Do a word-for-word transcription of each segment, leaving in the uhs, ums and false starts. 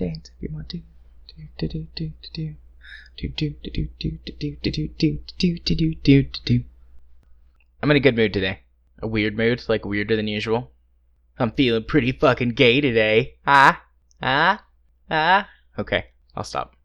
dance if you want to. Do do do do do do do do do do do do do do do do. I'm in a good mood today. A weird mood, like weirder than usual. I'm feeling pretty fucking gay today. Ah, ah, ah. Okay, I'll stop.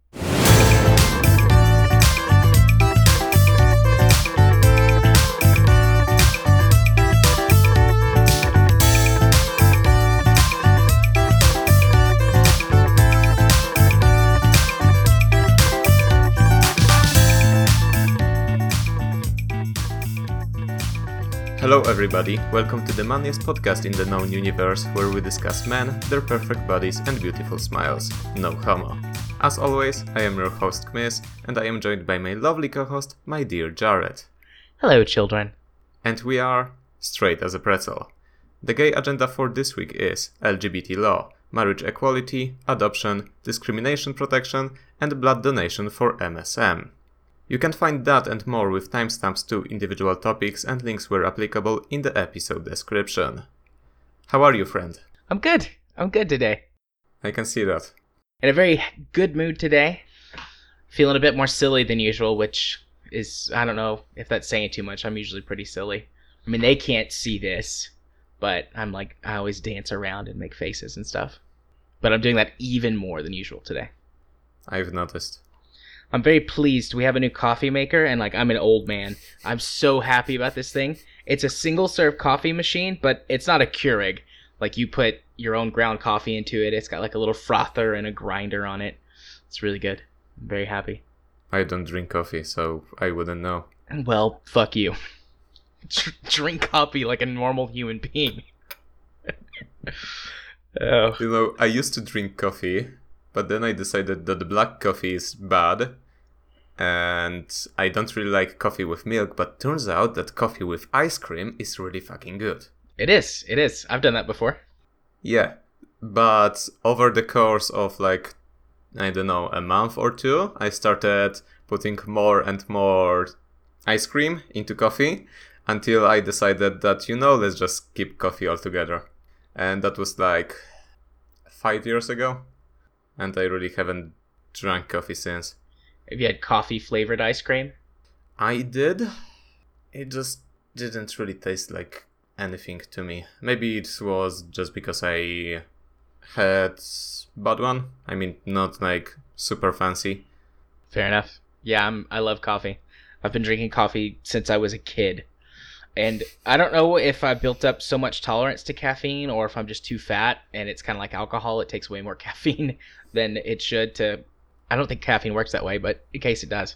Hello everybody, welcome to the manliest podcast in the known universe, where we discuss men, their perfect bodies and beautiful smiles. No homo. As always, I am your host Kmyz, and I am joined by my lovely co-host, my dear Jared. Hello children. And we are Straight as a Pretzel. The gay agenda for this week is L G B T law, marriage equality, adoption, discrimination protection and blood donation for M S M. You can find that and more with timestamps to individual topics and links where applicable in the episode description. How are you, friend? I'm good. I'm good today. I can see that. In a very good mood today. Feeling a bit more silly than usual, which is, I don't know if that's saying too much. I'm usually pretty silly. I mean, they can't see this, but I'm like, I always dance around and make faces and stuff. But I'm doing that even more than usual today. I've noticed. I'm very pleased. We have a new coffee maker, and like I'm an old man. I'm so happy about this thing. It's a single-serve coffee machine, but it's not a Keurig. Like you put your own ground coffee into it. It's got like a little frother and a grinder on it. It's really good. I'm very happy. I don't drink coffee, so I wouldn't know. Well, fuck you. Drink coffee like a normal human being. Oh. You know, I used to drink coffee. But then I decided that the black coffee is bad, and I don't really like coffee with milk, but turns out that coffee with ice cream is really fucking good. It is, it is. I've done that before. Yeah, but over the course of like, I don't know, a month or two, I started putting more and more ice cream into coffee until I decided that, you know, let's just skip coffee altogether. And that was like five years ago. And I really haven't drank coffee since. Have you had coffee-flavored ice cream? I did. It just didn't really taste like anything to me. Maybe it was just because I had bad one. I mean, not like super fancy. Fair enough. Yeah, I'm, I love coffee. I've been drinking coffee since I was a kid. And I don't know if I built up so much tolerance to caffeine or if I'm just too fat and it's kind of like alcohol. It takes way more caffeine than it should to... I don't think caffeine works that way, but in case it does.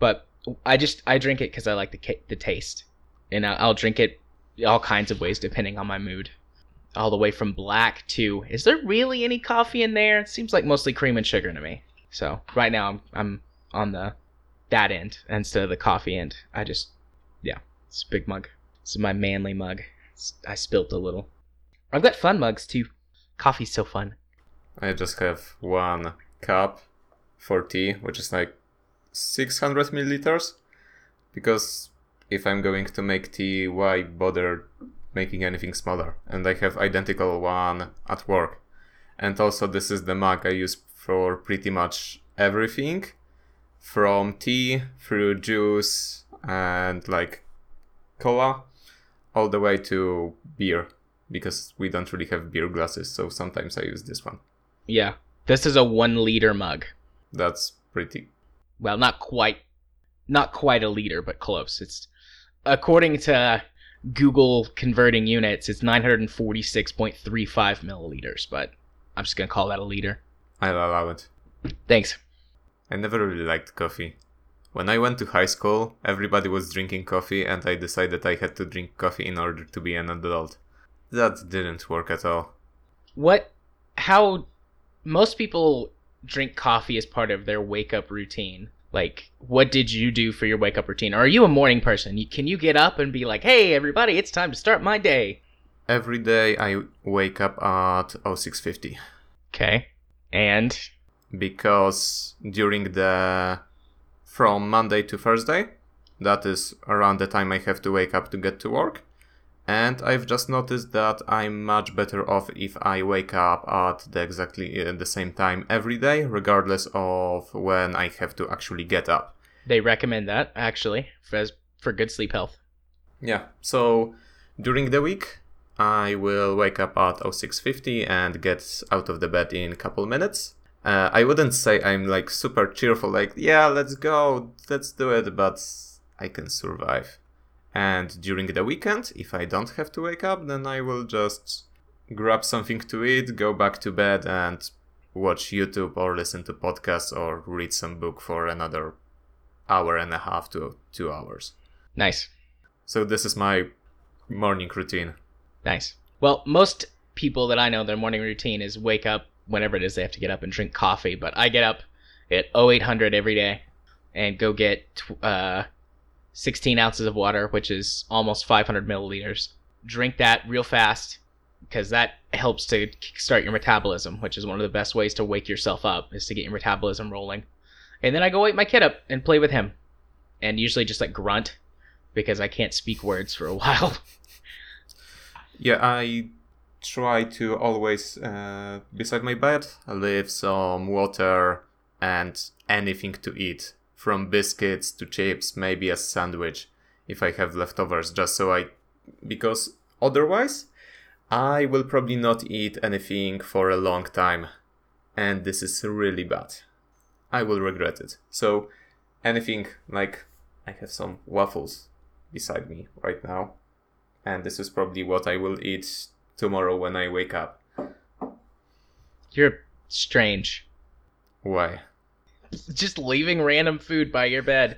But I just, I drink it because I like the the taste. And I'll drink it all kinds of ways depending on my mood. All the way from black to, is there really any coffee in there? It seems like mostly cream and sugar to me. So right now I'm, I'm on the that end instead of the coffee end. I just, yeah. It's a big mug. This is my manly mug. It's, I spilt a little. I've got fun mugs, too. Coffee's so fun. I just have one cup for tea, which is like six hundred milliliters. Because if I'm going to make tea, why bother making anything smaller? And I have identical one at work. And also this is the mug I use for pretty much everything. From tea, through juice, and like... cola, all the way to beer, because we don't really have beer glasses, so sometimes I use this one. Yeah, this is a one liter mug. That's pretty... Well, not quite, not quite a liter, but close. It's, according to Google converting units, it's nine hundred forty-six point three five milliliters, but I'm just going to call that a liter. I'll allow it. Thanks. I never really liked coffee. When I went to high school, everybody was drinking coffee and I decided I had to drink coffee in order to be an adult. That didn't work at all. What? How? Most people drink coffee as part of their wake-up routine. Like, what did you do for your wake-up routine? Or are you a morning person? Can you get up and be like, hey, everybody, it's time to start my day? Every day I wake up at six fifty. Okay. And? Because during the... From Monday to Thursday, that is around the time I have to wake up to get to work, And I've just noticed that I'm much better off if I wake up at the exactly uh, the same time every day, regardless of when I have to actually get up. They recommend that, actually, for, for good sleep health. Yeah, so during the week, I will wake up at six fifty and get out of the bed in a couple minutes. Uh, I wouldn't say I'm like super cheerful, like, yeah, let's go, let's do it, but I can survive. And during the weekend, if I don't have to wake up, then I will just grab something to eat, go back to bed and watch YouTube or listen to podcasts or read some book for another hour and a half to two hours. Nice. So this is my morning routine. Nice. Well, most people that I know, their morning routine is wake up whenever it is they have to get up and drink coffee. But I get up at oh eight hundred every day and go get uh, sixteen ounces of water, which is almost five hundred milliliters. Drink that real fast because that helps to kickstart your metabolism, which is one of the best ways to wake yourself up, is to get your metabolism rolling. And then I go wake my kid up and play with him. And usually just like grunt because I can't speak words for a while. Yeah, I try to always, uh, beside my bed, leave some water and anything to eat, from biscuits to chips, maybe a sandwich, if I have leftovers, just so I... Because otherwise, I will probably not eat anything for a long time, and this is really bad. I will regret it. So, anything, like, I have some waffles beside me right now. And this is probably what I will eat tomorrow when I wake up. You're strange. Why? Just leaving random food by your bed.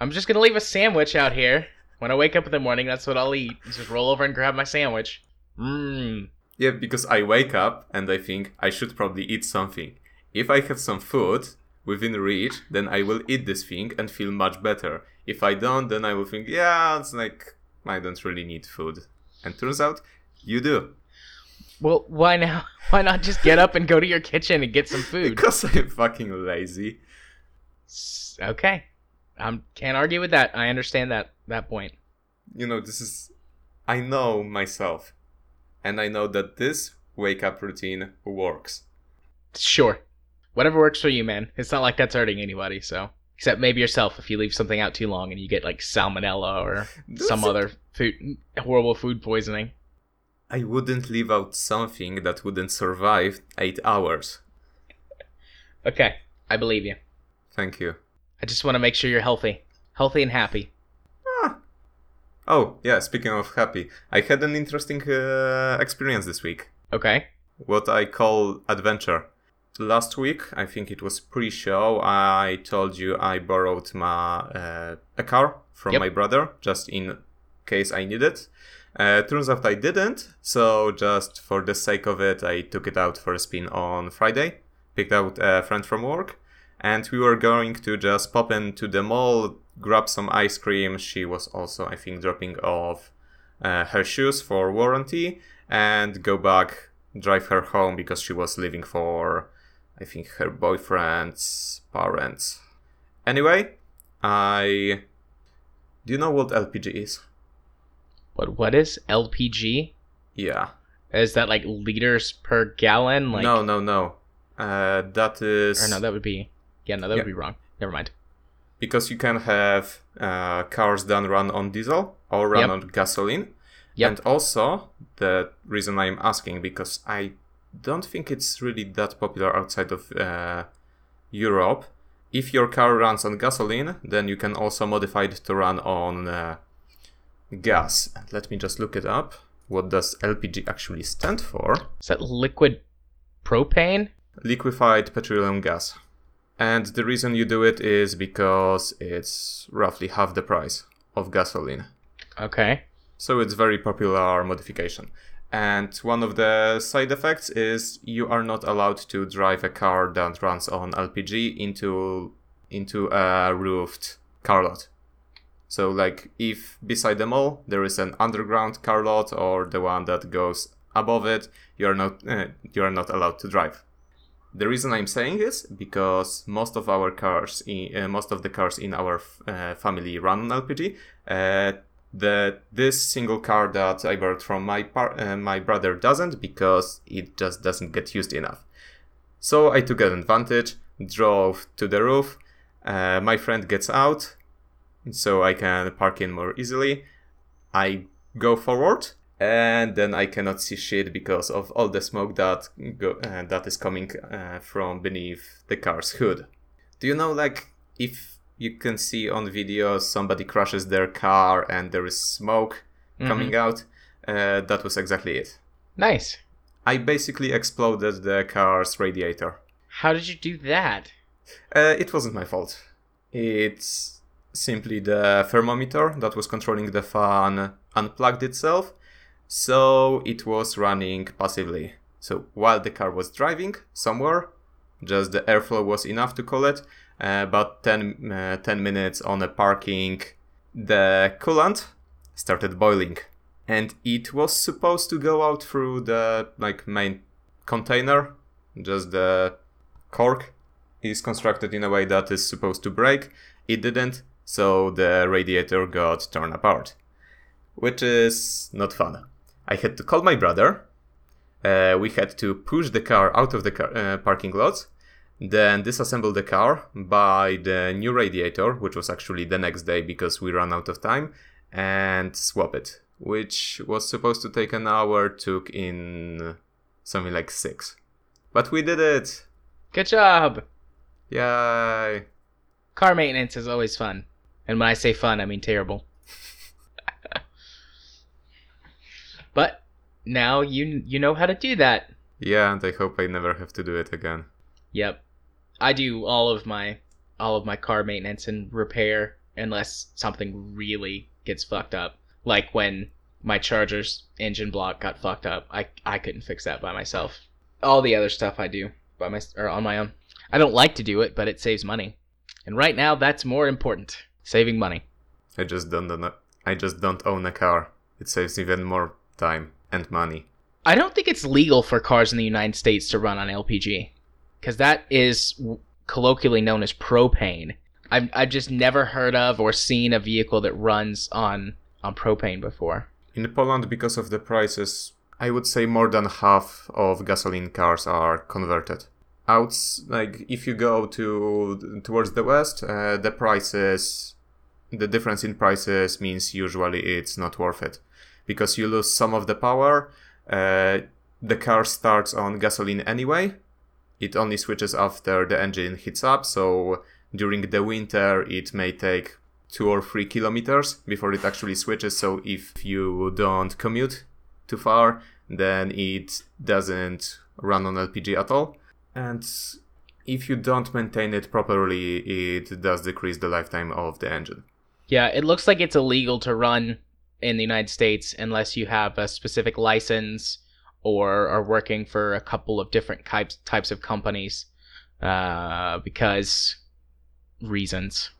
I'm just going to leave a sandwich out here. When I wake up in the morning, that's what I'll eat. Just roll over and grab my sandwich. Mmm. Yeah, because I wake up and I think I should probably eat something. If I have some food within reach, then I will eat this thing and feel much better. If I don't, then I will think, yeah, it's like... I don't really need food. And turns out, you do. Well, why now? Why not just get up and go to your kitchen and get some food? Because I'm fucking lazy. Okay. I can't argue with that. I understand that, that point. You know, this is... I know myself. And I know that this wake-up routine works. Sure. Whatever works for you, man. It's not like that's hurting anybody, so... Except maybe yourself if you leave something out too long and you get like salmonella or Does some it... other food, horrible food poisoning. I wouldn't leave out something that wouldn't survive eight hours. Okay, I believe you. Thank you. I just want to make sure you're healthy. Healthy and happy. Ah. Oh, yeah, speaking of happy, I had an interesting uh, experience this week. Okay. What I call adventure. Last week, I think it was pre-show, I told you I borrowed my uh, a car from yep. my brother, just in case I need it. Uh, turns out I didn't, so just for the sake of it, I took it out for a spin on Friday, picked out a friend from work, and we were going to just pop into the mall, grab some ice cream. She was also, I think, dropping off uh, her shoes for warranty, and go back, drive her home, because she was leaving for... I think her boyfriend's parents. Anyway, I... Do you know what L P G is? What What is L P G? Yeah. Is that like liters per gallon? Like... No, no, no. Uh, that is... Or no, that would be... Yeah, no, that yeah. would be wrong. Never mind. Because you can have uh, cars that run on diesel or run yep. on gasoline. Yep. And also, the reason I'm asking, because I... don't think it's really that popular outside of uh, Europe. If your car runs on gasoline, then you can also modify it to run on uh, gas. And let me just look it up. What does L P G actually stand for? Is that liquid propane? Liquefied petroleum gas. And the reason you do it is because it's roughly half the price of gasoline. Okay. So it's very popular modification. And one of the side effects is you are not allowed to drive a car that runs on L P G into into a roofed car lot. So like if beside the mall there is an underground car lot or the one that goes above it, you are not uh, you are not allowed to drive. The reason I'm saying this because most of our cars, in, uh, most of the cars in our f- uh, family run on L P G. Uh, that this single car that I borrowed from my par- uh, my brother doesn't, because it just doesn't get used enough. So I took an advantage, drove to the roof, uh, my friend gets out, so I can park in more easily. I go forward, and then I cannot see shit because of all the smoke that go- uh, that is coming uh, from beneath the car's hood. Do you know, like, if you can see on video somebody crashes their car and there is smoke mm-hmm. coming out? Uh, that was exactly it. Nice. I basically exploded the car's radiator. How did you do that? Uh, it wasn't my fault. It's simply the thermometer that was controlling the fan unplugged itself, so it was running passively. So while the car was driving somewhere, just the airflow was enough to cool it. Uh, about ten, uh, ten minutes on a parking, the coolant started boiling. And it was supposed to go out through the like main container. Just the cork is constructed in a way that is supposed to break. It didn't, so the radiator got torn apart, which is not fun. I had to call my brother. Uh, we had to push the car out of the car, uh, parking lot, then disassemble the car, buy the new radiator, which was actually the next day because we ran out of time, and swap it, which was supposed to take an hour, took in something like six. But we did it! Good job! Yay! Car maintenance is always fun. And when I say fun, I mean terrible. But now you you know how to do that. Yeah, and I hope I never have to do it again. Yep. I do all of my all of my car maintenance and repair unless something really gets fucked up. Like when my Charger's engine block got fucked up, I, I couldn't fix that by myself. All the other stuff I do by my or on my own. I don't like to do it, but it saves money, and right now that's more important. Saving money. I just don't. I just don't own a car. It saves even more time and money. I don't think it's legal for cars in the United States to run on L P G, because that is colloquially known as propane. I've I've just never heard of or seen a vehicle that runs on. on propane before. In Poland, because of the prices, I would say more than half of gasoline cars are converted. Out, like, if you go to towards the west, uh, the prices, the difference in prices means usually it's not worth it. Because you lose some of the power, uh, the car starts on gasoline anyway, it only switches after the engine heats up, so during the winter it may take two or three kilometers before it actually switches, so if you don't commute too far, then it doesn't run on L P G at all. And if you don't maintain it properly, it does decrease the lifetime of the engine. Yeah, it looks like it's illegal to run in the United States unless you have a specific license or are working for a couple of different types types of companies, uh, because reasons.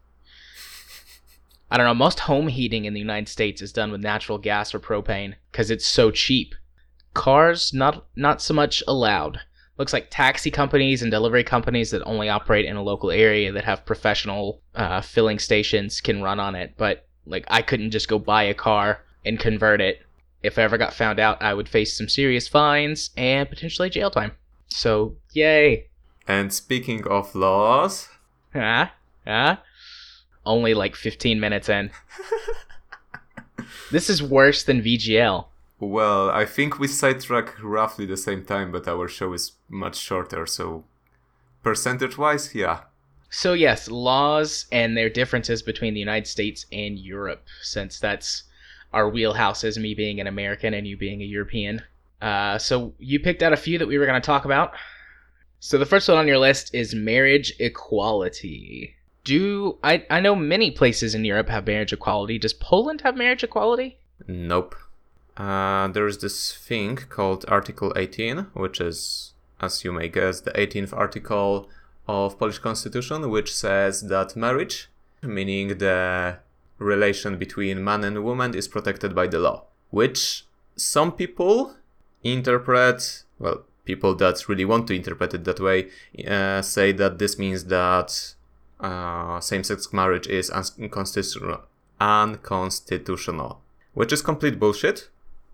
I don't know, most home heating in the United States is done with natural gas or propane because it's so cheap. Cars, not not so much allowed. Looks like taxi companies and delivery companies that only operate in a local area that have professional uh, filling stations can run on it. But like, I couldn't just go buy a car and convert it. If I ever got found out, I would face some serious fines and potentially jail time. So, yay. And speaking of laws... Huh? Huh? Only like fifteen minutes in. This is worse than V G L. Well, I think we sidetrack roughly the same time, but our show is much shorter, so percentage-wise, yeah. So yes, laws and their differences between the United States and Europe, since that's our wheelhouse, as me being an American and you being a European. Uh, so you picked out a few that we were going to talk about. So the first one on your list is marriage equality. Do I, I know many places in Europe have marriage equality. Does Poland have marriage equality? Nope. Uh, there is this thing called Article eighteen, which is, as you may guess, the eighteenth article of Polish Constitution, which says that marriage, meaning the relation between man and woman, is protected by the law. Which some people interpret, well, people that really want to interpret it that way, uh, say that this means that... Uh, same-sex marriage is unconstitutional, unconstitutional, which is complete bullshit,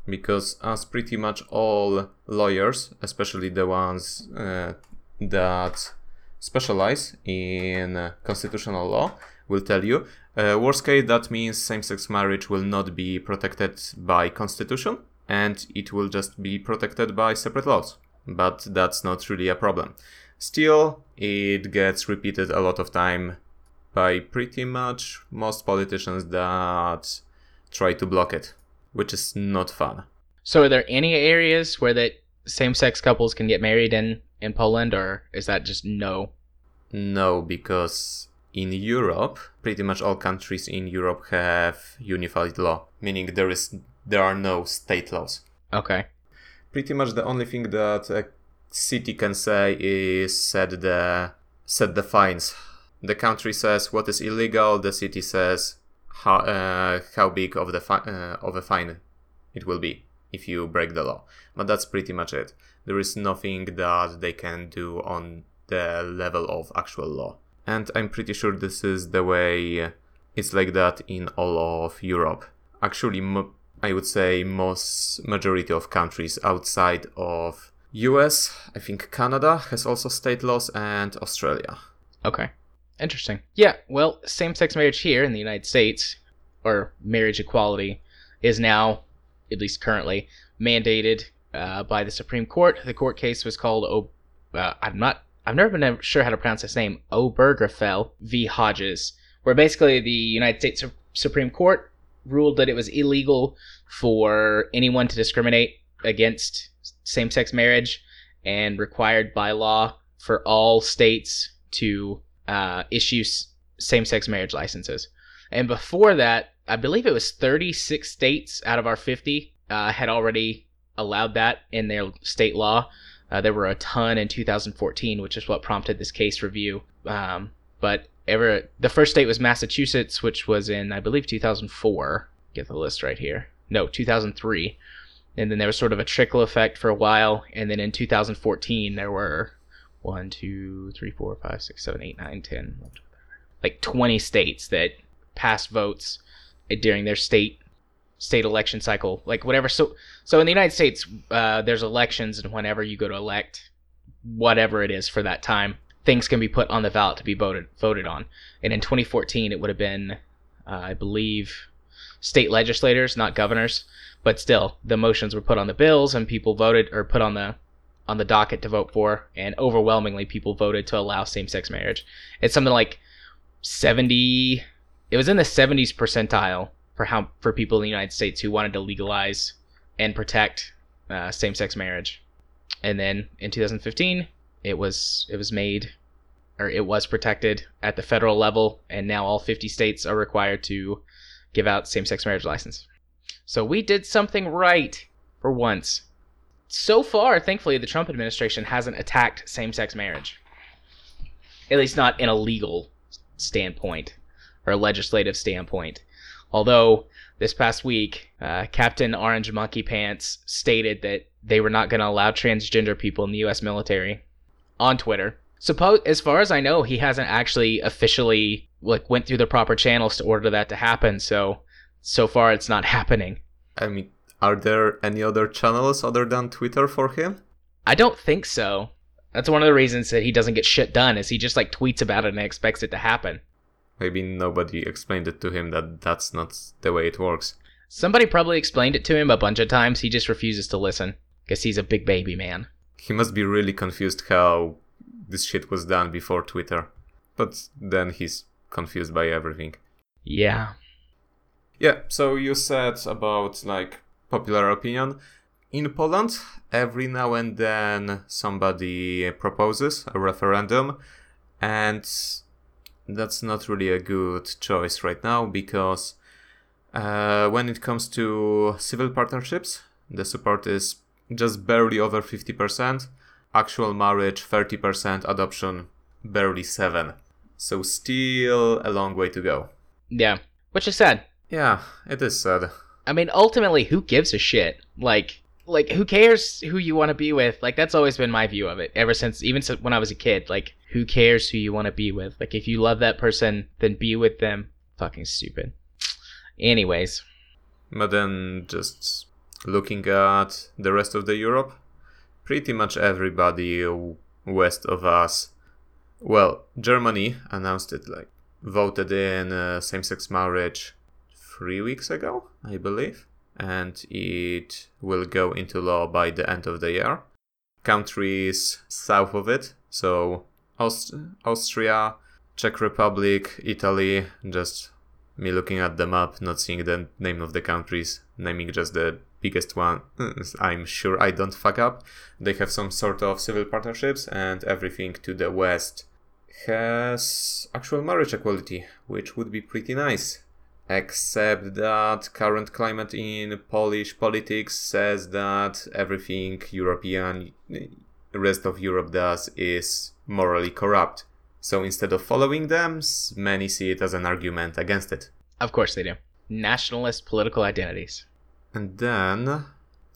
because as pretty much all lawyers, especially the ones uh, that specialize in constitutional law, will tell you, uh, worst case that means same-sex marriage will not be protected by constitution and it will just be protected by separate laws. But that's not really a problem. Still, it gets repeated a lot of time by pretty much most politicians that try to block it, which is not fun. So are there any areas where that same-sex couples can get married in, in Poland, or is that just no? No, because in Europe, pretty much all countries in Europe have unified law, meaning there is there are no state laws. Okay. Pretty much the only thing that a city can say is set the set the fines. The country says what is illegal, the city says how uh, how big of the fi- uh, of a fine it will be if you break the law. But that's pretty much it. There is nothing that they can do on the level of actual law. And I'm pretty sure this is the way it's like that in all of Europe. Actually, m- I would say most majority of countries outside of U S, I think Canada has also state laws, and Australia. Okay, interesting. Yeah, well, same-sex marriage here in the United States, or marriage equality, is now, at least currently, mandated uh, by the Supreme Court. The court case was called, o- uh, I'm not, I've never been sure how to pronounce this name, Obergefell v. Hodges, where basically the United States Su- Supreme Court ruled that it was illegal for anyone to discriminate against same-sex marriage and required by law for all states to uh, issue same-sex marriage licenses. And before that, I believe it was thirty-six states out of our fifty uh, had already allowed that in their state law. Uh, there were a ton in two thousand fourteen, which is what prompted this case review. Um, but ever the first state was Massachusetts, which was in, I believe, two thousand four. Get the list right here. No, two thousand three. And then there was sort of a trickle effect for a while. And then in two thousand fourteen, there were one, two, three, four, five, six, seven, eight, nine, ten, like twenty states that passed votes during their state state election cycle, like whatever. So so in the United States, uh, there's elections, and whenever you go to elect, whatever it is for that time, things can be put on the ballot to be voted voted on. And in twenty fourteen, it would have been, uh, I believe, state legislators, not governors, but still, the motions were put on the bills, and people voted, or put on the on the docket to vote for, and overwhelmingly, people voted to allow same-sex marriage. It's something like seventy. It was in the seventies percentile for how for people in the United States who wanted to legalize and protect uh, same-sex marriage. And then in two thousand fifteen, it was it was made, or it was protected at the federal level, and now all fifty states are required to give out same-sex marriage license. So we did something right for once. So far, thankfully, the Trump administration hasn't attacked same-sex marriage, at least not in a legal standpoint or a legislative standpoint. Although this past week, uh, Captain Orange Monkey Pants stated that they were not going to allow transgender people in the U S military on Twitter. Suppose, as far as I know, he hasn't actually officially like went through the proper channels to order that to happen. So, so far, it's not happening. I mean, are there any other channels other than Twitter for him? I don't think so. That's one of the reasons that he doesn't get shit done, is he just like tweets about it and expects it to happen. Maybe nobody explained it to him that that's not the way it works. Somebody probably explained it to him a bunch of times. He just refuses to listen because he's a big baby man. He must be really confused how this shit was done before Twitter. But then he's confused by everything. Yeah. Yeah, so you said about like popular opinion. In Poland, every now and then somebody proposes a referendum, and that's not really a good choice right now, because uh, when it comes to civil partnerships, the support is just barely over fifty percent, actual marriage thirty percent, adoption barely seven percent. So still a long way to go. Yeah, which is sad. Yeah, it is sad. I mean, ultimately, who gives a shit? Like, like who cares who you want to be with? Like, that's always been my view of it, ever since, even when I was a kid. Like, who cares who you want to be with? Like, if you love that person, then be with them. Fucking stupid. Anyways. But then just looking at the rest of the Europe, pretty much everybody west of us, well, Germany announced it, like, voted in uh, same-sex marriage three weeks ago, I believe, and it will go into law by the end of the year. Countries south of it, so Aust- Austria, Czech Republic, Italy, just me looking at the map, not seeing the name of the countries, naming just the biggest one, I'm sure I don't fuck up. They have some sort of civil partnerships, and everything to the west has actual marriage equality, which would be pretty nice. Except that current climate in Polish politics says that everything European, rest of Europe does is morally corrupt. So instead of following them, many see it as an argument against it. Of course they do. Nationalist political identities. And then,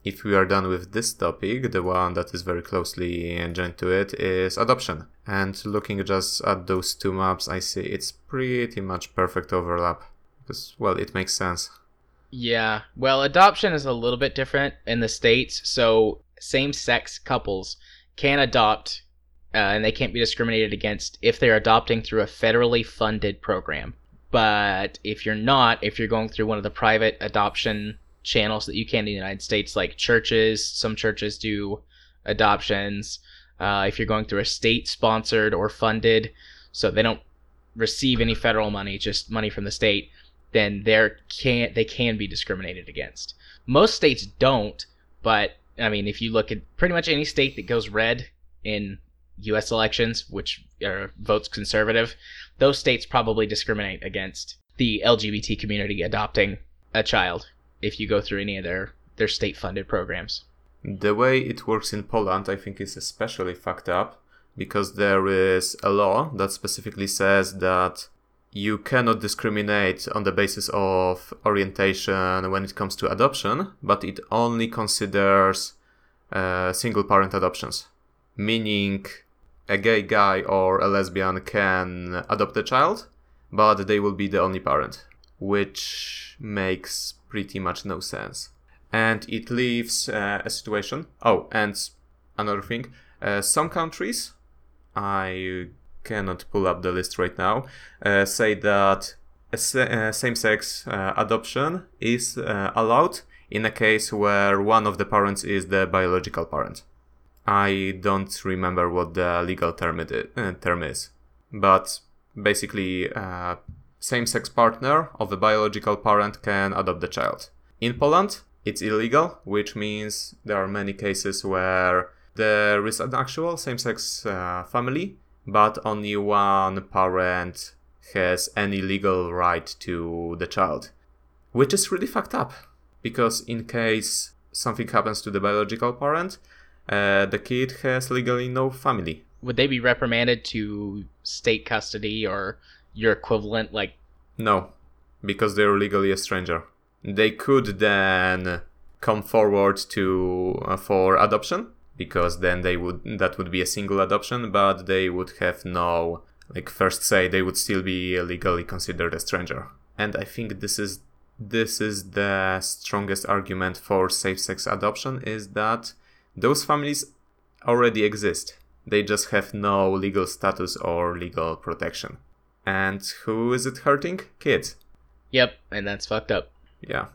if we are done with this topic, the one that is very closely joined to it is adoption. And looking just at those two maps, I see it's pretty much perfect overlap. Because, well, it makes sense. Yeah. Well, adoption is a little bit different in the States. So same-sex couples can adopt... Uh, and they can't be discriminated against if they're adopting through a federally funded program. But if you're not, if you're going through one of the private adoption channels that you can in the United States, like churches, some churches do adoptions. Uh, if you're going through a state-sponsored or funded, so they don't receive any federal money, just money from the state, then they can they can be discriminated against. Most states don't, but, I mean, if you look at pretty much any state that goes red in U S elections, which are votes conservative, those states probably discriminate against the L G B T community adopting a child if you go through any of their, their state-funded programs. The way it works in Poland, I think, is especially fucked up because there is a law that specifically says that you cannot discriminate on the basis of orientation when it comes to adoption, but it only considers uh, single-parent adoptions, meaning a gay guy or a lesbian can adopt a child, but they will be the only parent, which makes pretty much no sense. And it leaves uh, a situation... Oh, and another thing. Uh, some countries, I cannot pull up the list right now, uh, say that same-sex uh, adoption is uh, allowed in a case where one of the parents is the biological parent. I don't remember what the legal term, it is, uh, term is, but basically uh, same-sex partner of a biological parent can adopt the child. In Poland, it's illegal, which means there are many cases where there is an actual same-sex uh, family, but only one parent has any legal right to the child, which is really fucked up, because in case something happens to the biological parent, Uh, the kid has legally no family. Would they be reprimanded to state custody or your equivalent, like... No, because they're legally a stranger. They could then come forward to uh, for adoption, because then they would that would be a single adoption, but they would have no, like, first say. They would still be legally considered a stranger. And I think this is this is the strongest argument for safe-sex adoption, is that those families already exist. They just have no legal status or legal protection. And who is it hurting? Kids. Yep, and that's fucked up. Yeah.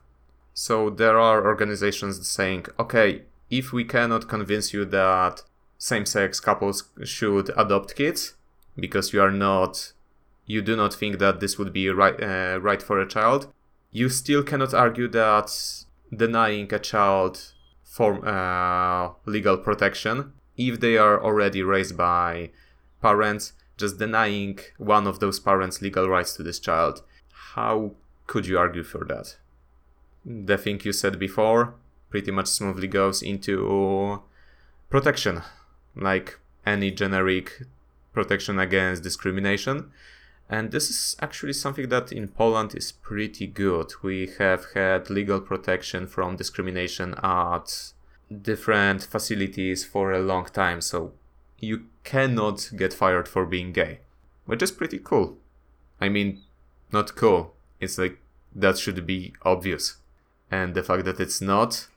So there are organizations saying, okay, if we cannot convince you that same-sex couples should adopt kids, because you are not, you do not think that this would be right, uh, right for a child, you still cannot argue that denying a child for uh, legal protection, if they are already raised by parents, just denying one of those parents legal rights to this child. How could you argue for that? The thing you said before pretty much smoothly goes into protection, like any generic protection against discrimination. And this is actually something that in Poland is pretty good. We have had legal protection from discrimination at different facilities for a long time, so you cannot get fired for being gay, which is pretty cool. I mean, not cool. It's like that should be obvious. And the fact that it's not,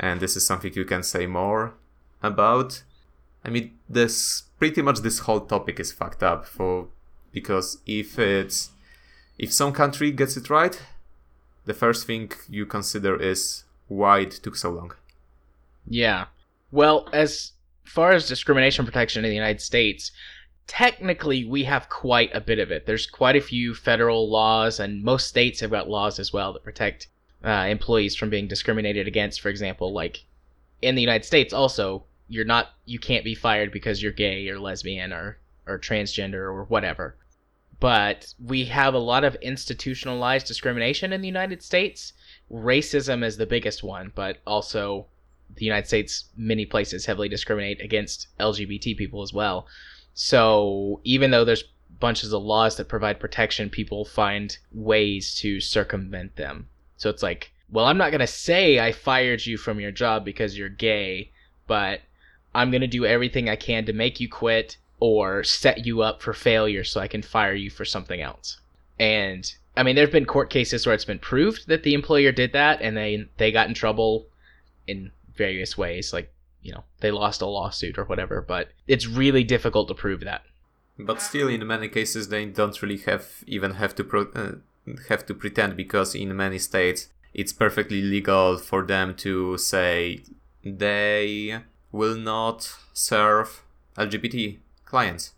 and this is something you can say more about. I mean, this pretty much this whole topic is fucked up for because if it's if some country gets it right, the first thing you consider is why it took so long. Yeah. Well, as far as discrimination protection in the United States, technically we have quite a bit of it. There's quite a few federal laws, and most states have got laws as well that protect uh, employees from being discriminated against. For example, like in the United States also, you're not, you can't be fired because you're gay or lesbian or, or transgender or whatever. But we have a lot of institutionalized discrimination in the United States. Racism is the biggest one, but also the United States, many places heavily discriminate against L G B T people as well. So even though there's bunches of laws that provide protection, people find ways to circumvent them. So it's like, well, I'm not going to say I fired you from your job because you're gay, but I'm going to do everything I can to make you quit or set you up for failure so I can fire you for something else. And I mean, there have been court cases where it's been proved that the employer did that and they, they got in trouble in various ways, like, you know, they lost a lawsuit or whatever, but it's really difficult to prove that. But still, in many cases, they don't really have even have to pro- uh, have to pretend, because in many states, it's perfectly legal for them to say they will not serve L G B T clients.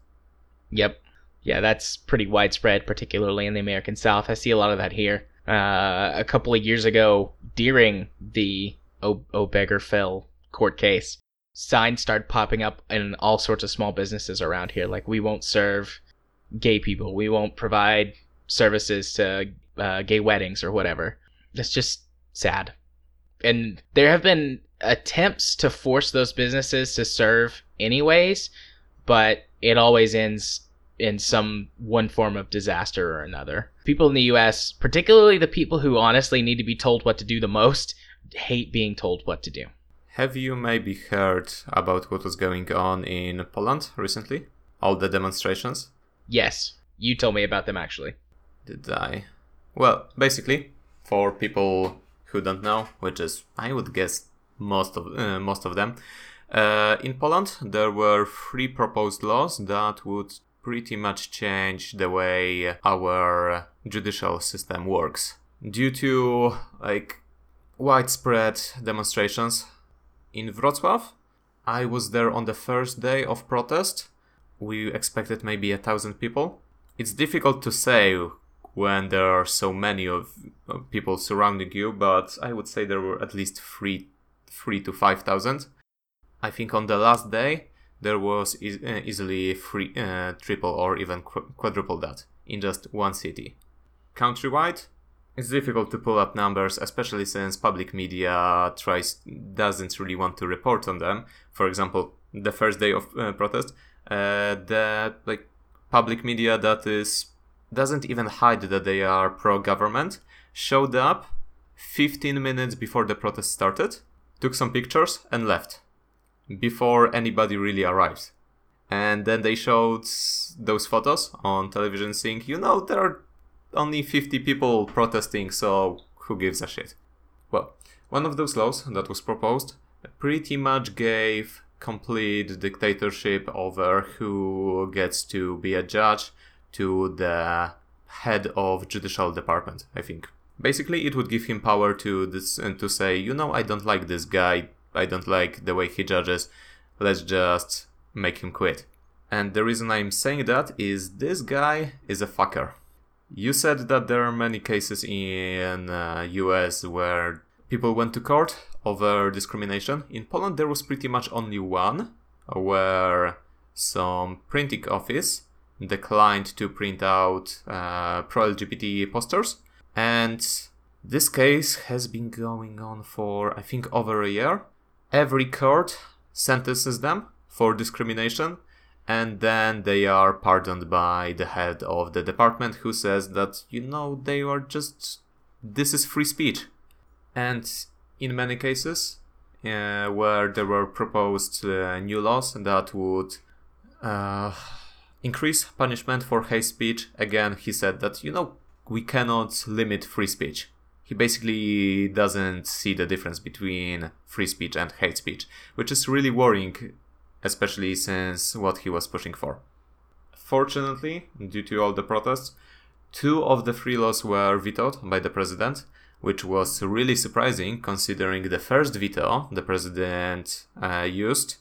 Yep. Yeah, that's pretty widespread, particularly in the American South. I see a lot of that here. Uh, a couple of years ago, during the O- Obergefell court case, signs started popping up in all sorts of small businesses around here. Like, we won't serve gay people. We won't provide services to uh, gay weddings or whatever. That's just sad. And there have been attempts to force those businesses to serve anyways, but it always ends in some one form of disaster or another. People in the U S, particularly the people who honestly need to be told what to do the most, hate being told what to do. Have you maybe heard about what was going on in Poland recently? All the demonstrations? Yes. You told me about them, actually. Did I? Well, basically, for people who don't know, which is, I would guess, most of uh, most of them, uh, in Poland there were three proposed laws that would pretty much change the way our judicial system works. Due to, like, widespread demonstrations in Wrocław. I was there on the first day of protest. We expected maybe a thousand people. It's difficult to say when there are so many of, of people surrounding you, but I would say there were at least three, three to five thousand. I think on the last day there was e- easily three, uh, triple or even qu- quadruple that in just one city. Countrywide, it's difficult to pull up numbers, especially since public media tries doesn't really want to report on them. For example, the first day of uh, protest, uh, the like public media that is doesn't even hide that they are pro-government showed up fifteen minutes before the protest started, took some pictures and left before anybody really arrived. And then they showed those photos on television, saying, you know, there are only fifty people protesting, so who gives a shit? Well, one of those laws that was proposed pretty much gave complete dictatorship over who gets to be a judge to the head of judicial department, I think. Basically, it would give him power to this and to say, you know, I don't like this guy, I don't like the way he judges, let's just make him quit. And the reason I'm saying that is this guy is a fucker. You said that there are many cases in uh, U S where people went to court over discrimination. In Poland there was pretty much only one, where some printing office declined to print out uh, pro-L G B T posters. And this case has been going on for, I think, over a year. Every court sentences them for discrimination. And then they are pardoned by the head of the department, who says that, you know, they are just, this is free speech. And in many cases uh, where there were proposed uh, new laws that would uh, increase punishment for hate speech, again, he said that, you know, we cannot limit free speech. He basically doesn't see the difference between free speech and hate speech, which is really worrying, especially since what he was pushing for. Fortunately, due to all the protests, two of the three laws were vetoed by the president, which was really surprising considering the first veto the president uh, used,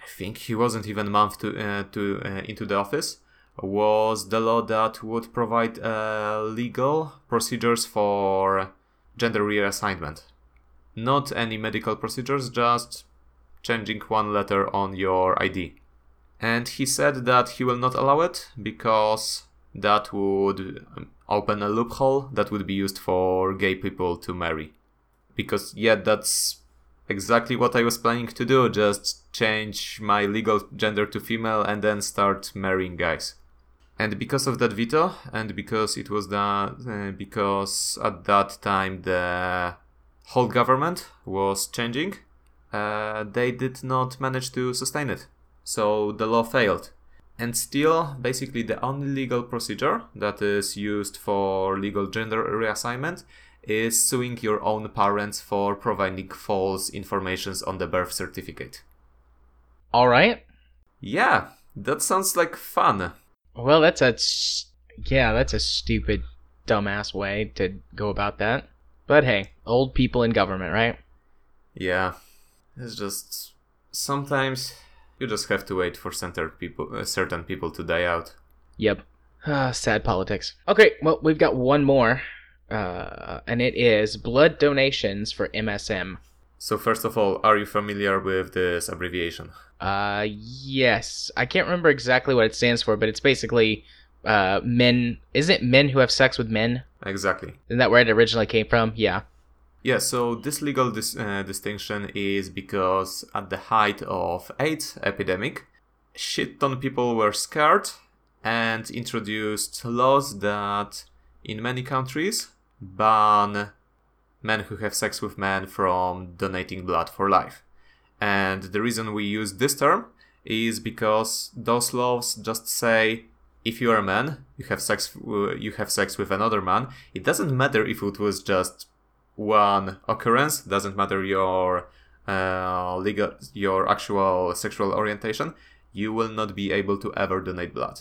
I think he wasn't even a month to, uh, to, uh, into the office, was the law that would provide uh, legal procedures for gender reassignment. Not any medical procedures, just changing one letter on your I D. And he said that he will not allow it because that would open a loophole that would be used for gay people to marry. Because yeah, that's exactly what I was planning to do, just change my legal gender to female and then start marrying guys. And because of that veto, and because it was that, uh, because at that time the whole government was changing, uh, they did not manage to sustain it. So the law failed. And still, basically the only legal procedure that is used for legal gender reassignment is suing your own parents for providing false information on the birth certificate. Alright. Yeah, that sounds like fun. Well, that's a... Yeah, that's a stupid, dumbass way to go about that. But hey, old people in government, right? Yeah. It's just... Sometimes... You just have to wait for certain people, uh, certain people to die out. Yep. Uh, sad politics. Okay, well, we've got one more, uh, and it is blood donations for M S M. So first of all, are you familiar with this abbreviation? Uh, yes. I can't remember exactly what it stands for, but it's basically uh, men... Isn't it men who have sex with men? Exactly. Isn't that where it originally came from? Yeah. Yeah, so this legal dis- uh, distinction is because at the height of AIDS epidemic, shit ton people were scared and introduced laws that in many countries ban men who have sex with men from donating blood for life. And the reason we use this term is because those laws just say, if you are a man, you have sex, uh, you have sex with another man. It doesn't matter if it was just one occurrence, doesn't matter your uh, legal, your actual sexual orientation, you will not be able to ever donate blood.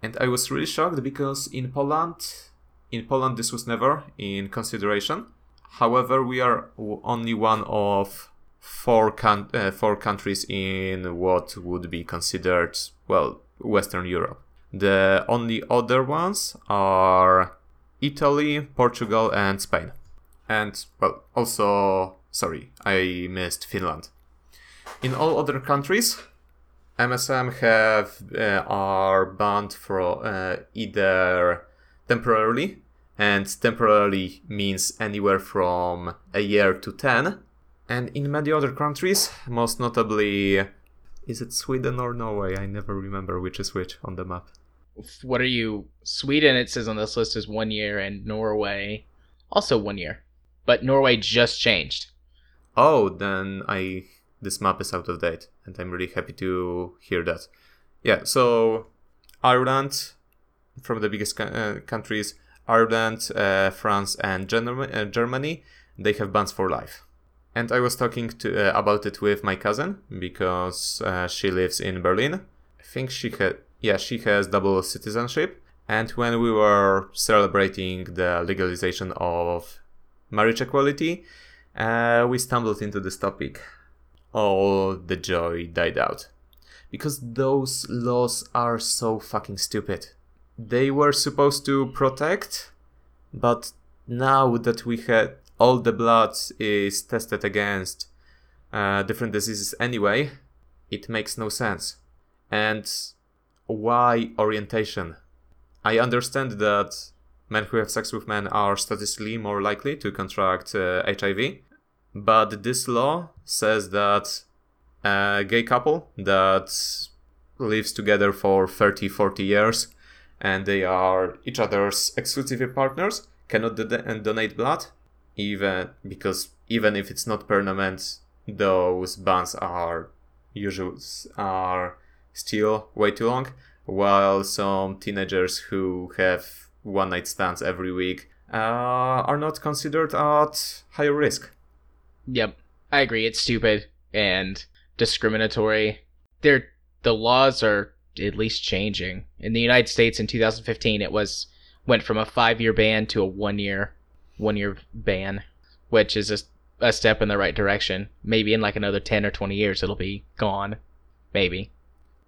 And I was really shocked because in Poland, in Poland this was never in consideration. However, we are only one of four con- uh, four countries in what would be considered, well, Western Europe. The only other ones are Italy, Portugal, and Spain. And, well, also, sorry, I missed Finland. In all other countries, M S M have uh, are banned for uh, either temporarily, and temporarily means anywhere from a year to ten. And in many other countries, most notably, is it Sweden or Norway? I never remember which is which on the map. What are you? Sweden, it says on this list, is one year, and Norway, also one year. But Norway just changed. Oh, then I this map is out of date, and I'm really happy to hear that. Yeah, so Ireland, from the biggest uh, countries, Ireland, uh, France, and Gen- uh, Germany, they have bans for life. And I was talking to uh, about it with my cousin because uh, she lives in Berlin. I think she had yeah she has double citizenship. And when we were celebrating the legalization of marriage equality, uh, we stumbled into this topic. All the joy died out. Because those laws are so fucking stupid. They were supposed to protect, but now that we had all the blood is tested against uh, different diseases anyway, it makes no sense. And why orientation? I understand that men who have sex with men are statistically more likely to contract uh, H I V, but this law says that a gay couple that lives together for thirty, forty years and they are each other's exclusive partners cannot do- donate blood, even because even if it's not permanent, those bans are usually are still way too long, while some teenagers who have one-night stands every week uh, are not considered at higher risk. Yep, I agree. It's stupid and discriminatory. They're, the laws are at least changing. In the United States in two thousand fifteen, it was went from a five-year ban to a one-year one-year ban, which is a, a step in the right direction. Maybe in like another ten or twenty years, it'll be gone. Maybe.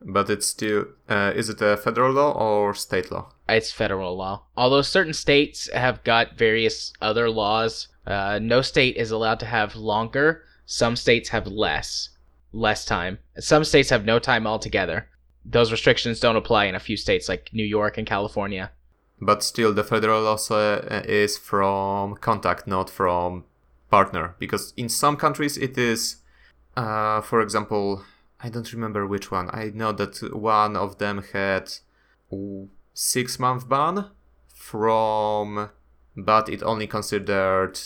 But it's still, uh, is it a federal law or state law? It's federal law. Although certain states have got various other laws. Uh, no state is allowed to have longer. Some states have less, less time. Some states have no time altogether. Those restrictions don't apply in a few states like New York and California. But still, the federal law uh, is from contact, not from partner. Because in some countries it is, uh, for example, I don't remember which one. I know that one of them had six-month ban from, but it only considered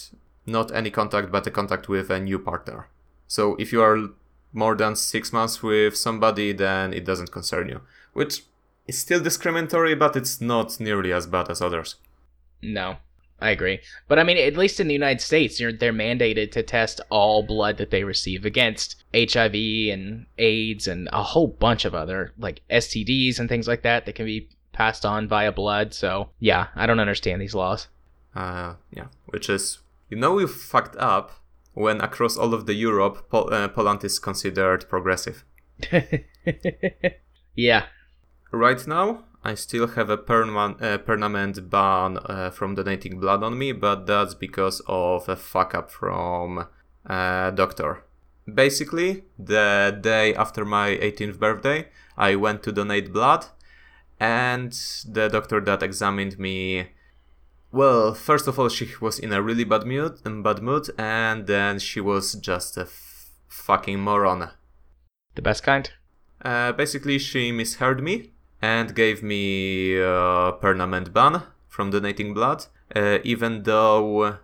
not any contact, but a contact with a new partner. So if you are more than six months with somebody, then it doesn't concern you. Which is still discriminatory, but it's not nearly as bad as others. No, I agree. But I mean, at least in the United States, you're, they're mandated to test all blood that they receive against H I V and AIDS and a whole bunch of other like S T Ds and things like that that can be passed on via blood. So yeah, I don't understand these laws. Uh, yeah, which is, you know, we fucked up when across all of the Europe, Pol- uh, Poland is considered progressive. Yeah. Right now, I still have a perma- uh, permanent ban uh, from donating blood on me, but that's because of a fuck up from a uh, doctor. Basically, the day after my eighteenth birthday, I went to donate blood, and the doctor that examined me, well, first of all, she was in a really bad mood, bad mood, and then she was just a f- fucking moron. The best kind? Uh, basically, she misheard me and gave me a permanent ban from donating blood, uh, even though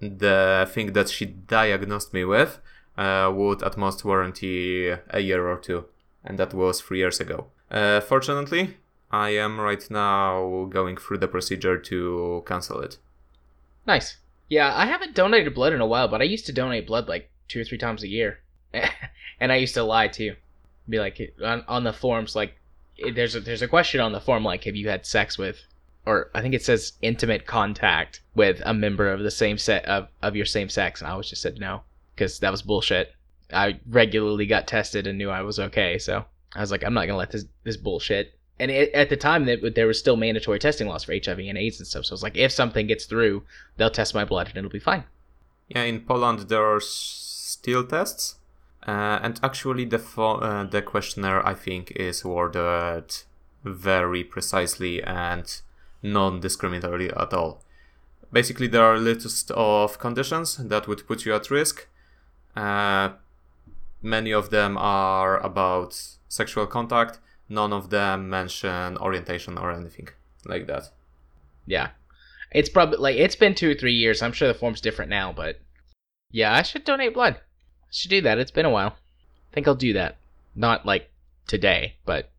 the thing that she diagnosed me with uh, would at most warranty a year or two, and that was three years ago. Uh, fortunately, I am right now going through the procedure to cancel it. Nice. Yeah, I haven't donated blood in a while, but I used to donate blood like two or three times a year. And I used to lie too. Be like, on, on the forms, like, there's a, there's a question on the form, like, have you had sex with, or I think it says intimate contact with a member of the same set of, of your same sex. And I always just said no, because that was bullshit. I regularly got tested and knew I was okay. So I was like, I'm not going to let this, this bullshit. And it, at the time, that there was still mandatory testing laws for H I V and AIDS and stuff. So I was like, if something gets through, they'll test my blood and it'll be fine. Yeah, in Poland, there are still tests. Uh, and actually, the fo- uh, the questionnaire, I think, is worded very precisely and non-discriminatory at all. Basically, there are a list of conditions that would put you at risk. Uh, many of them are about sexual contact. None of them mention orientation or anything like that. Yeah. It's probably like it's been two or three years. I'm sure the form's different now, but yeah, I should donate blood. I should do that. It's been a while. I think I'll do that. Not like today, but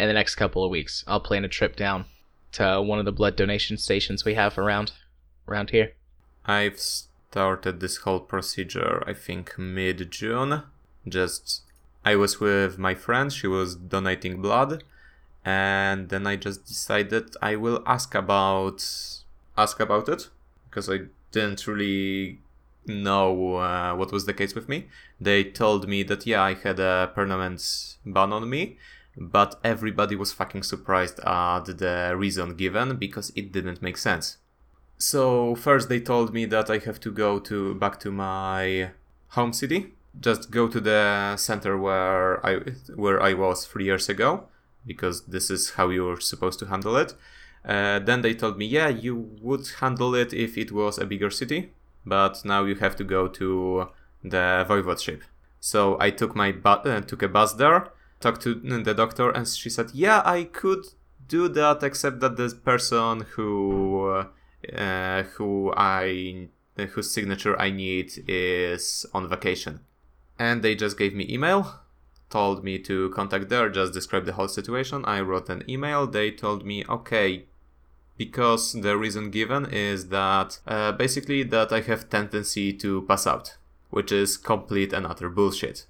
in the next couple of weeks. I'll plan a trip down to one of the blood donation stations we have around around here. I've started this whole procedure, I think, mid-June. Just I was with my friend, she was donating blood, and then I just decided I will ask about ask about it, because I didn't really know uh, what was the case with me. They told me that, yeah, I had a permanent ban on me, but everybody was fucking surprised at the reason given, because it didn't make sense. So first they told me that I have to go to back to my home city. Just go to the center where I where I was three years ago, because this is how you're supposed to handle it. Uh, then they told me, yeah, you would handle it if it was a bigger city, but now you have to go to the voivodeship. So I took my bu- uh, took a bus there, talked to the doctor, and she said, yeah, I could do that, except that the person who uh, who I uh, whose signature I need is on vacation. And they just gave me email, told me to contact there, just describe the whole situation. I wrote an email. They told me, okay, because the reason given is that uh, basically that I have tendency to pass out, which is complete and utter bullshit.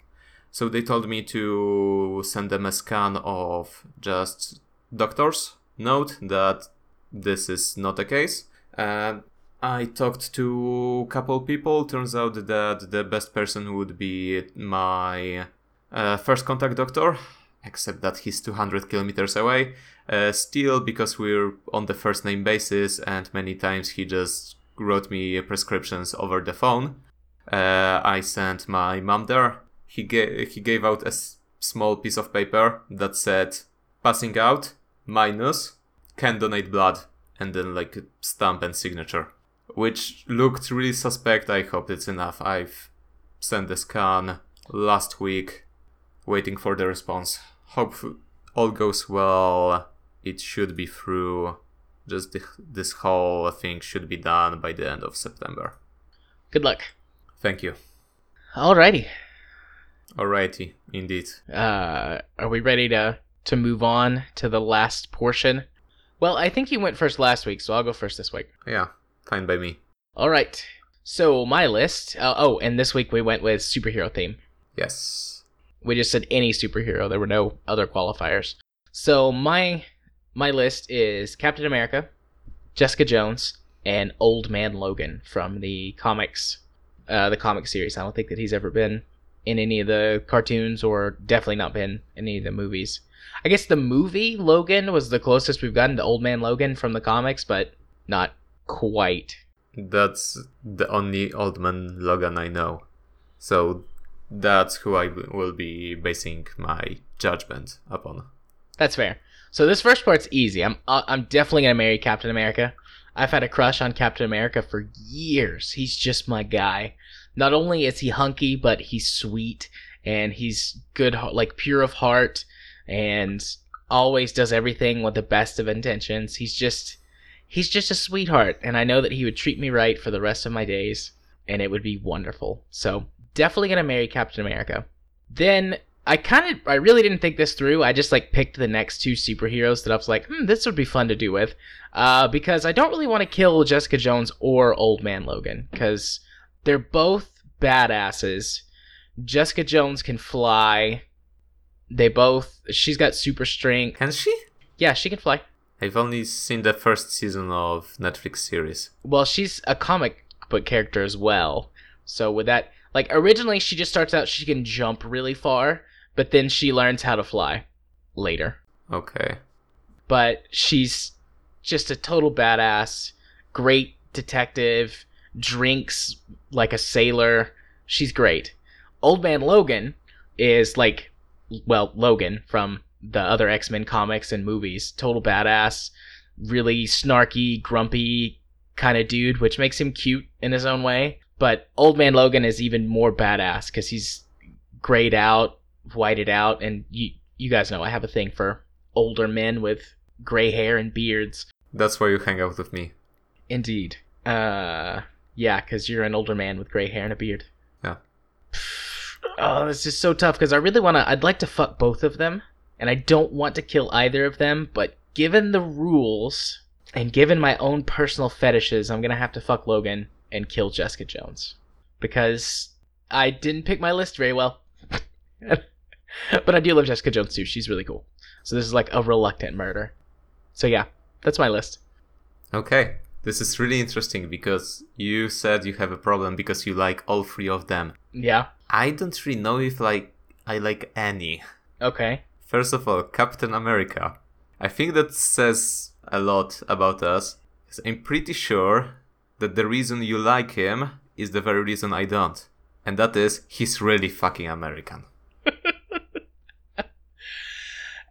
So they told me to send them a scan of just doctors. Note that this is not the case. Uh, I talked to a couple people. Turns out that the best person would be my uh, first contact doctor, except that he's two hundred kilometers away. Uh, still, because we're on the first name basis, and many times he just wrote me prescriptions over the phone. Uh, I sent my mom there. He gave, he gave out a s- small piece of paper that said, passing out, minus, can donate blood, and then like a stamp and signature, which looked really suspect. I hope it's enough. I've sent the scan last week, waiting for the response. Hope all goes well. It should be through. Just the, this whole thing should be done by the end of September. Good luck. Thank you. Alrighty. Alrighty, indeed. Uh, are we ready to, to move on to the last portion? Well, I think you went first last week, so I'll go first this week. Yeah, fine by me. Alright, so my list... Uh, oh, and this week we went with superhero theme. Yes. We just said any superhero. There were no other qualifiers. So my my list is Captain America, Jessica Jones, and Old Man Logan from the comics, uh, the comic series. I don't think that he's ever been in any of the cartoons, or definitely not been in any of the movies. I guess the movie Logan was the closest we've gotten to Old Man Logan from the comics, but not quite. That's the only Old Man Logan I know. So that's who I will be basing my judgment upon. That's fair. So this first part's easy. I'm I'm definitely going to marry Captain America. I've had a crush on Captain America for years. He's just my guy. Not only is he hunky, but he's sweet, and he's good, like pure of heart, and always does everything with the best of intentions. He's just, he's just a sweetheart, and I know that he would treat me right for the rest of my days, and it would be wonderful. So definitely gonna marry Captain America. Then I kind of, I really didn't think this through. I just like picked the next two superheroes that I was like, hmm, this would be fun to do with, uh, because I don't really want to kill Jessica Jones or Old Man Logan, because they're both badasses. Jessica Jones can fly. They both... She's got super strength. Can she? Yeah, she can fly. I've only seen the first season of Netflix series. Well, she's a comic book character as well. So with that... Like, originally she just starts out, she can jump really far, but then she learns how to fly later. Okay. But she's just a total badass, great detective... drinks like a sailor. She's great. Old Man Logan is like, well, Logan from the other X-Men comics and movies. Total badass, really snarky, grumpy kind of dude, which makes him cute in his own way. But Old Man Logan is even more badass because he's grayed out, whited out, and you you guys know I have a thing for older men with gray hair and beards. That's why you hang out with me. Indeed. Uh... Yeah, because you're an older man with gray hair and a beard. Yeah. Oh, this is so tough, because I really want to... I'd like to fuck both of them, and I don't want to kill either of them, but given the rules, and given my own personal fetishes, I'm going to have to fuck Logan and kill Jessica Jones. Because I didn't pick my list very well. But I do love Jessica Jones, too. She's really cool. So this is like a reluctant murder. So yeah, that's my list. Okay. This is really interesting because you said you have a problem because you like all three of them. Yeah. I don't really know if like I like any. Okay. First of all, Captain America. I think that says a lot about us. I'm pretty sure that the reason you like him is the very reason I don't. And that is, he's really fucking American.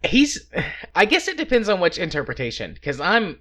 He's... I guess it depends on which interpretation, because I'm...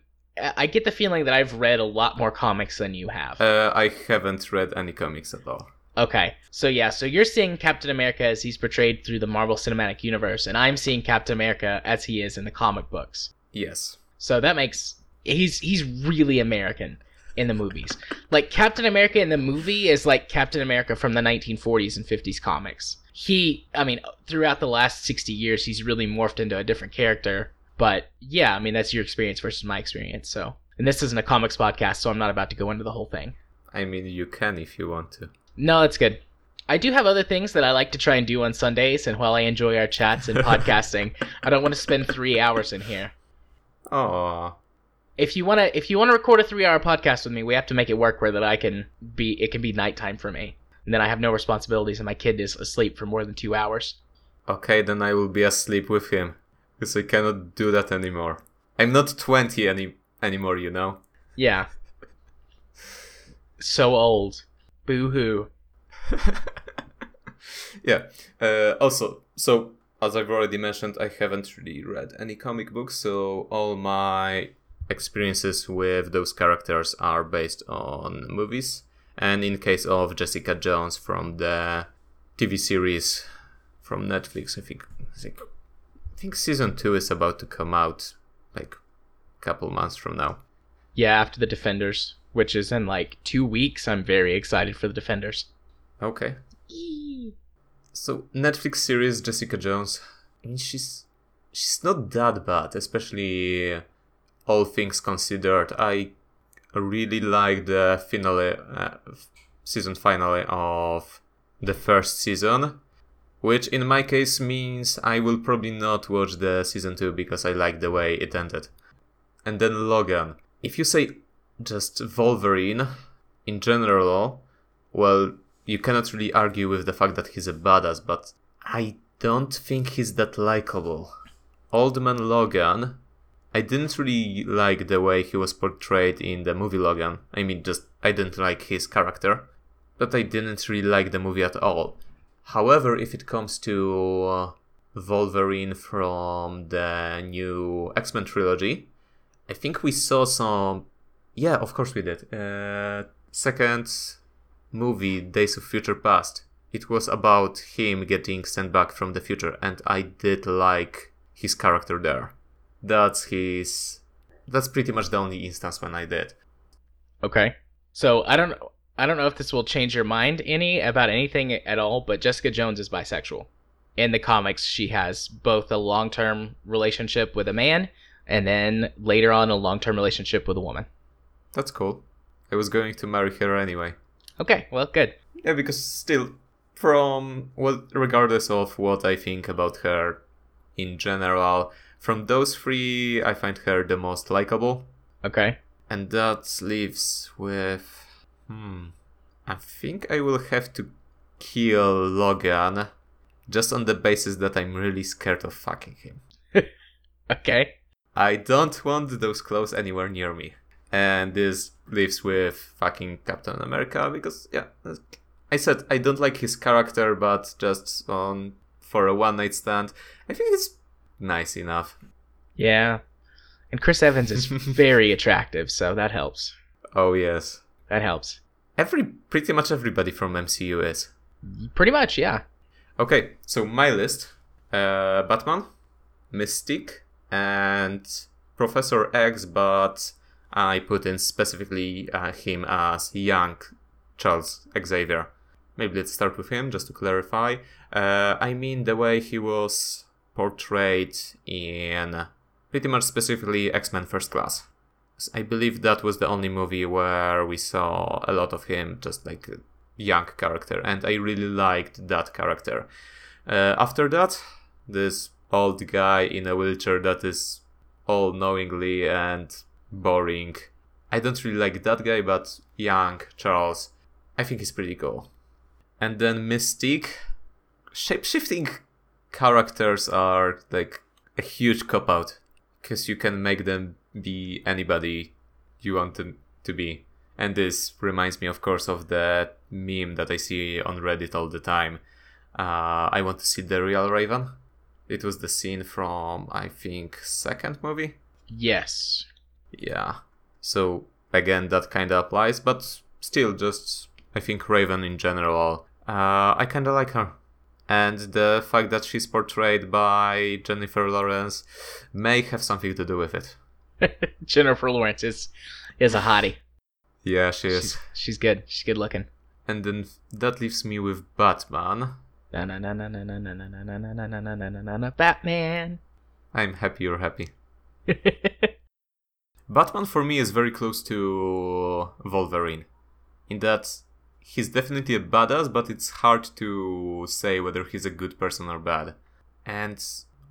I get the feeling that I've read a lot more comics than you have. Uh, I haven't read any comics at all. Okay. So yeah, so you're seeing Captain America as he's portrayed through the Marvel Cinematic Universe, and I'm seeing Captain America as he is in the comic books. Yes. So that makes... He's he's really American in the movies. Like, Captain America in the movie is like Captain America from the nineteen forties and fifties comics. He... I mean, throughout the last sixty years, he's really morphed into a different character. But yeah, I mean, that's your experience versus my experience. So And this isn't a comics podcast, so I'm not about to go into the whole thing. I mean, you can if you want to. No, that's good. I do have other things that I like to try and do on Sundays, and while I enjoy our chats and podcasting, I don't want to spend three hours in here. Aww. If you want to if you want to record a three-hour podcast with me, we have to make it work where that I can be it can be nighttime for me. And then I have no responsibilities and my kid is asleep for more than two hours. Okay, then I will be asleep with him. Because I cannot do that anymore. I'm not twenty any anymore, you know? Yeah. So old. Boo-hoo. Yeah. Uh, also, so, as I've already mentioned, I haven't really read any comic books, so all my experiences with those characters are based on movies. And in case of Jessica Jones from the T V series from Netflix, I think, I think I think season two is about to come out like a couple months from now. Yeah, after The Defenders, which is in like two weeks. I'm very excited for The Defenders. Okay. Eee. So Netflix series Jessica Jones, I mean, she's she's not that bad, especially all things considered. I I really like the finale, uh, season finale of the first season, which in my case means I will probably not watch the season two because I like the way it ended. And then Logan. If you say just Wolverine in general, well, you cannot really argue with the fact that he's a badass, but I don't think he's that likable. Old Man Logan, I didn't really like the way he was portrayed in the movie Logan. I mean, just, I didn't like his character. But I didn't really like the movie at all. However, if it comes to uh, Wolverine from the new X-Men trilogy, I think we saw some... Yeah, of course we did. Uh, second movie, Days of Future Past. It was about him getting sent back from the future, and I did like his character there. That's his... That's pretty much the only instance when I did. Okay. So, I don't I don't know if this will change your mind any about anything at all, but Jessica Jones is bisexual. In the comics, she has both a long-term relationship with a man, and then later on a long-term relationship with a woman. That's cool. I was going to marry her anyway. Okay, well, good. Yeah, because still, from... Well, regardless of what I think about her in general... From those three, I find her the most likable. Okay. And that leaves with... Hmm. I think I will have to kill Logan just on the basis that I'm really scared of fucking him. Okay. I don't want those clothes anywhere near me. And this leaves with fucking Captain America because, yeah. I said I don't like his character, but just on for a one-night stand, I think it's... nice enough. Yeah. And Chris Evans is very attractive, so that helps. Oh, yes. That helps. Every Pretty much everybody from M C U is. Pretty much, yeah. Okay, so my list. Uh, Batman, Mystique, and Professor X, but I put in specifically uh, him as young Charles Xavier. Maybe let's start with him, just to clarify. Uh, I mean the way he was... portrayed in pretty much specifically X-Men First Class. I believe that was the only movie where we saw a lot of him, just like a young character, and I really liked that character. Uh, after that, this old guy in a wheelchair that is all-knowingly and boring. I don't really like that guy, but young Charles, I think he's pretty cool. And then Mystique, shape-shifting characters are like a huge cop-out because you can make them be anybody you want them to be, and this reminds me of course of that meme that I see on Reddit all the time. uh, I want to see the real Raven. It was the scene from I think second movie. Yes. Yeah, so again that kind of applies, but still just I think Raven in general, uh, I kind of like her. And the fact that she's portrayed by Jennifer Lawrence may have something to do with it. Jennifer Lawrence is is a hottie. Yeah, she is. She's, she's good. She's good looking. And then that leaves me with Batman. Batman. I'm happy you're happy. Batman for me is very close to Wolverine, in that he's definitely a badass, but it's hard to say whether he's a good person or bad. And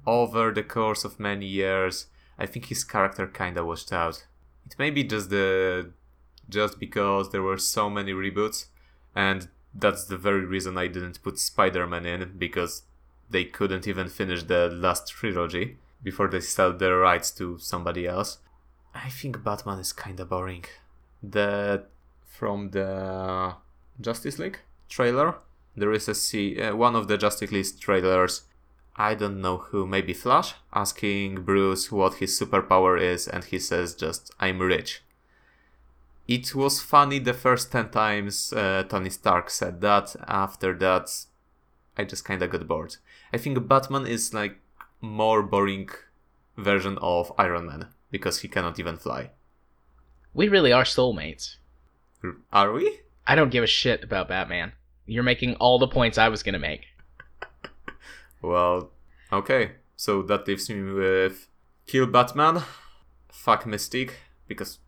over the course of many years, I think his character kinda washed out. It may be just the just because there were so many reboots, and that's the very reason I didn't put Spider-Man in, because they couldn't even finish the last trilogy before they sold their rights to somebody else. I think Batman is kinda boring. The from the Justice League trailer, there is a see uh, one of the Justice League trailers, I don't know who, maybe Flash, asking Bruce what his superpower is, and he says just, "I'm rich." It was funny the first ten times uh, Tony Stark said that. After that, I just kinda got bored. I think Batman is like more boring version of Iron Man, because he cannot even fly. We really are soulmates. Are we? I don't give a shit about Batman. You're making all the points I was gonna make. Well, okay, so that leaves me with kill Batman, fuck Mystique, because,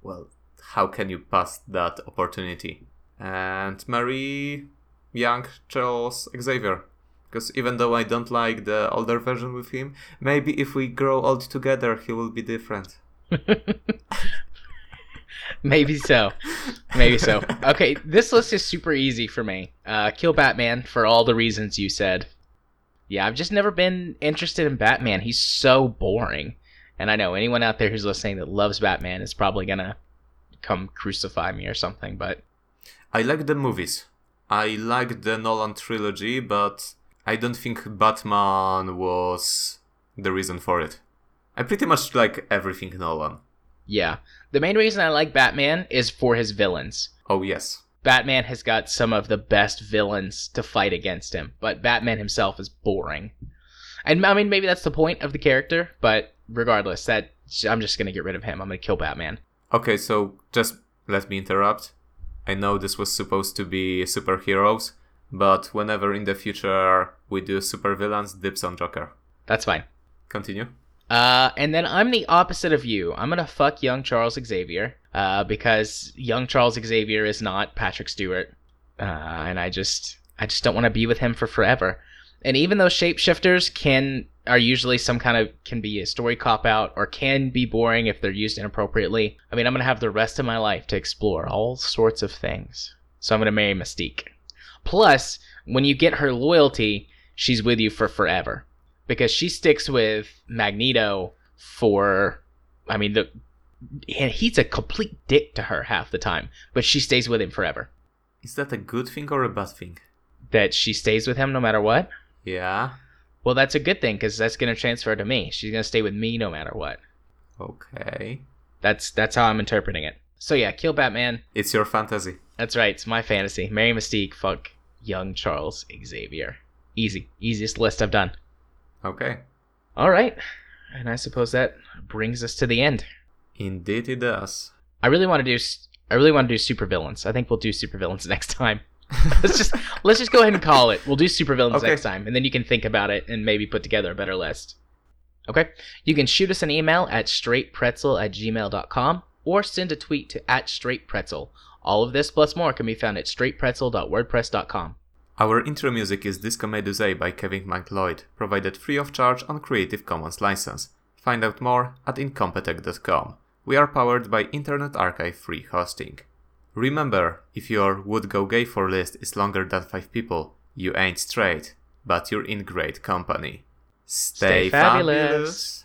well, how can you pass that opportunity? And marry young Charles Xavier, because even though I don't like the older version with him, maybe if we grow old together, he will be different. Maybe so. Maybe so. Okay, this list is super easy for me. Uh, kill Batman for all the reasons you said. Yeah, I've just never been interested in Batman. He's so boring. And I know anyone out there who's listening that loves Batman is probably going to come crucify me or something, but... I like the movies. I like the Nolan trilogy, but I don't think Batman was the reason for it. I pretty much like everything Nolan. Yeah. The main reason I like Batman is for his villains. Oh, yes. Batman has got some of the best villains to fight against him, but Batman himself is boring. And I mean, maybe that's the point of the character, but regardless, that I'm just going to get rid of him. I'm going to kill Batman. Okay, so just let me interrupt. I know this was supposed to be superheroes, but whenever in the future we do supervillains, dips on Joker. That's fine. Continue. Uh, and then I'm the opposite of you. I'm going to fuck young Charles Xavier. Uh, because young Charles Xavier is not Patrick Stewart, uh, and I just I just don't want to be with him for forever. And even though shapeshifters can are usually some kind of can be a story cop out or can be boring if they're used inappropriately, I mean, I'm gonna have the rest of my life to explore all sorts of things. So I'm gonna marry Mystique. Plus, when you get her loyalty, she's with you for forever because she sticks with Magneto for, I mean the. And he's a complete dick to her half the time, but she stays with him forever. Is that a good thing or a bad thing? That she stays with him no matter what? Yeah. Well, that's a good thing, because that's going to transfer to me. She's going to stay with me no matter what. Okay. That's that's how I'm interpreting it. So yeah, kill Batman. It's your fantasy. That's right, it's my fantasy. Marry Mystique, fuck young Charles Xavier. Easy. Easiest list I've done. Okay. All right. And I suppose that brings us to the end. Indeed it does. I really want to do I really want to do supervillains. I think we'll do supervillains next time. Let's just let's just go ahead and call it. We'll do supervillains okay. next time, and then you can think about it and maybe put together a better list. Okay? You can shoot us an email at straightpretzel at gmail dot com or send a tweet to at straightpretzel. All of this plus more can be found at straightpretzel dot wordpress dot com. Our intro music is Disco Medusa by Kevin McLeod, provided free of charge on Creative Commons license. Find out more at incompetech dot com. We are powered by Internet Archive free hosting. Remember, if your would go gay for list is longer than five people, you ain't straight, but you're in great company. Stay, Stay fabulous! fabulous.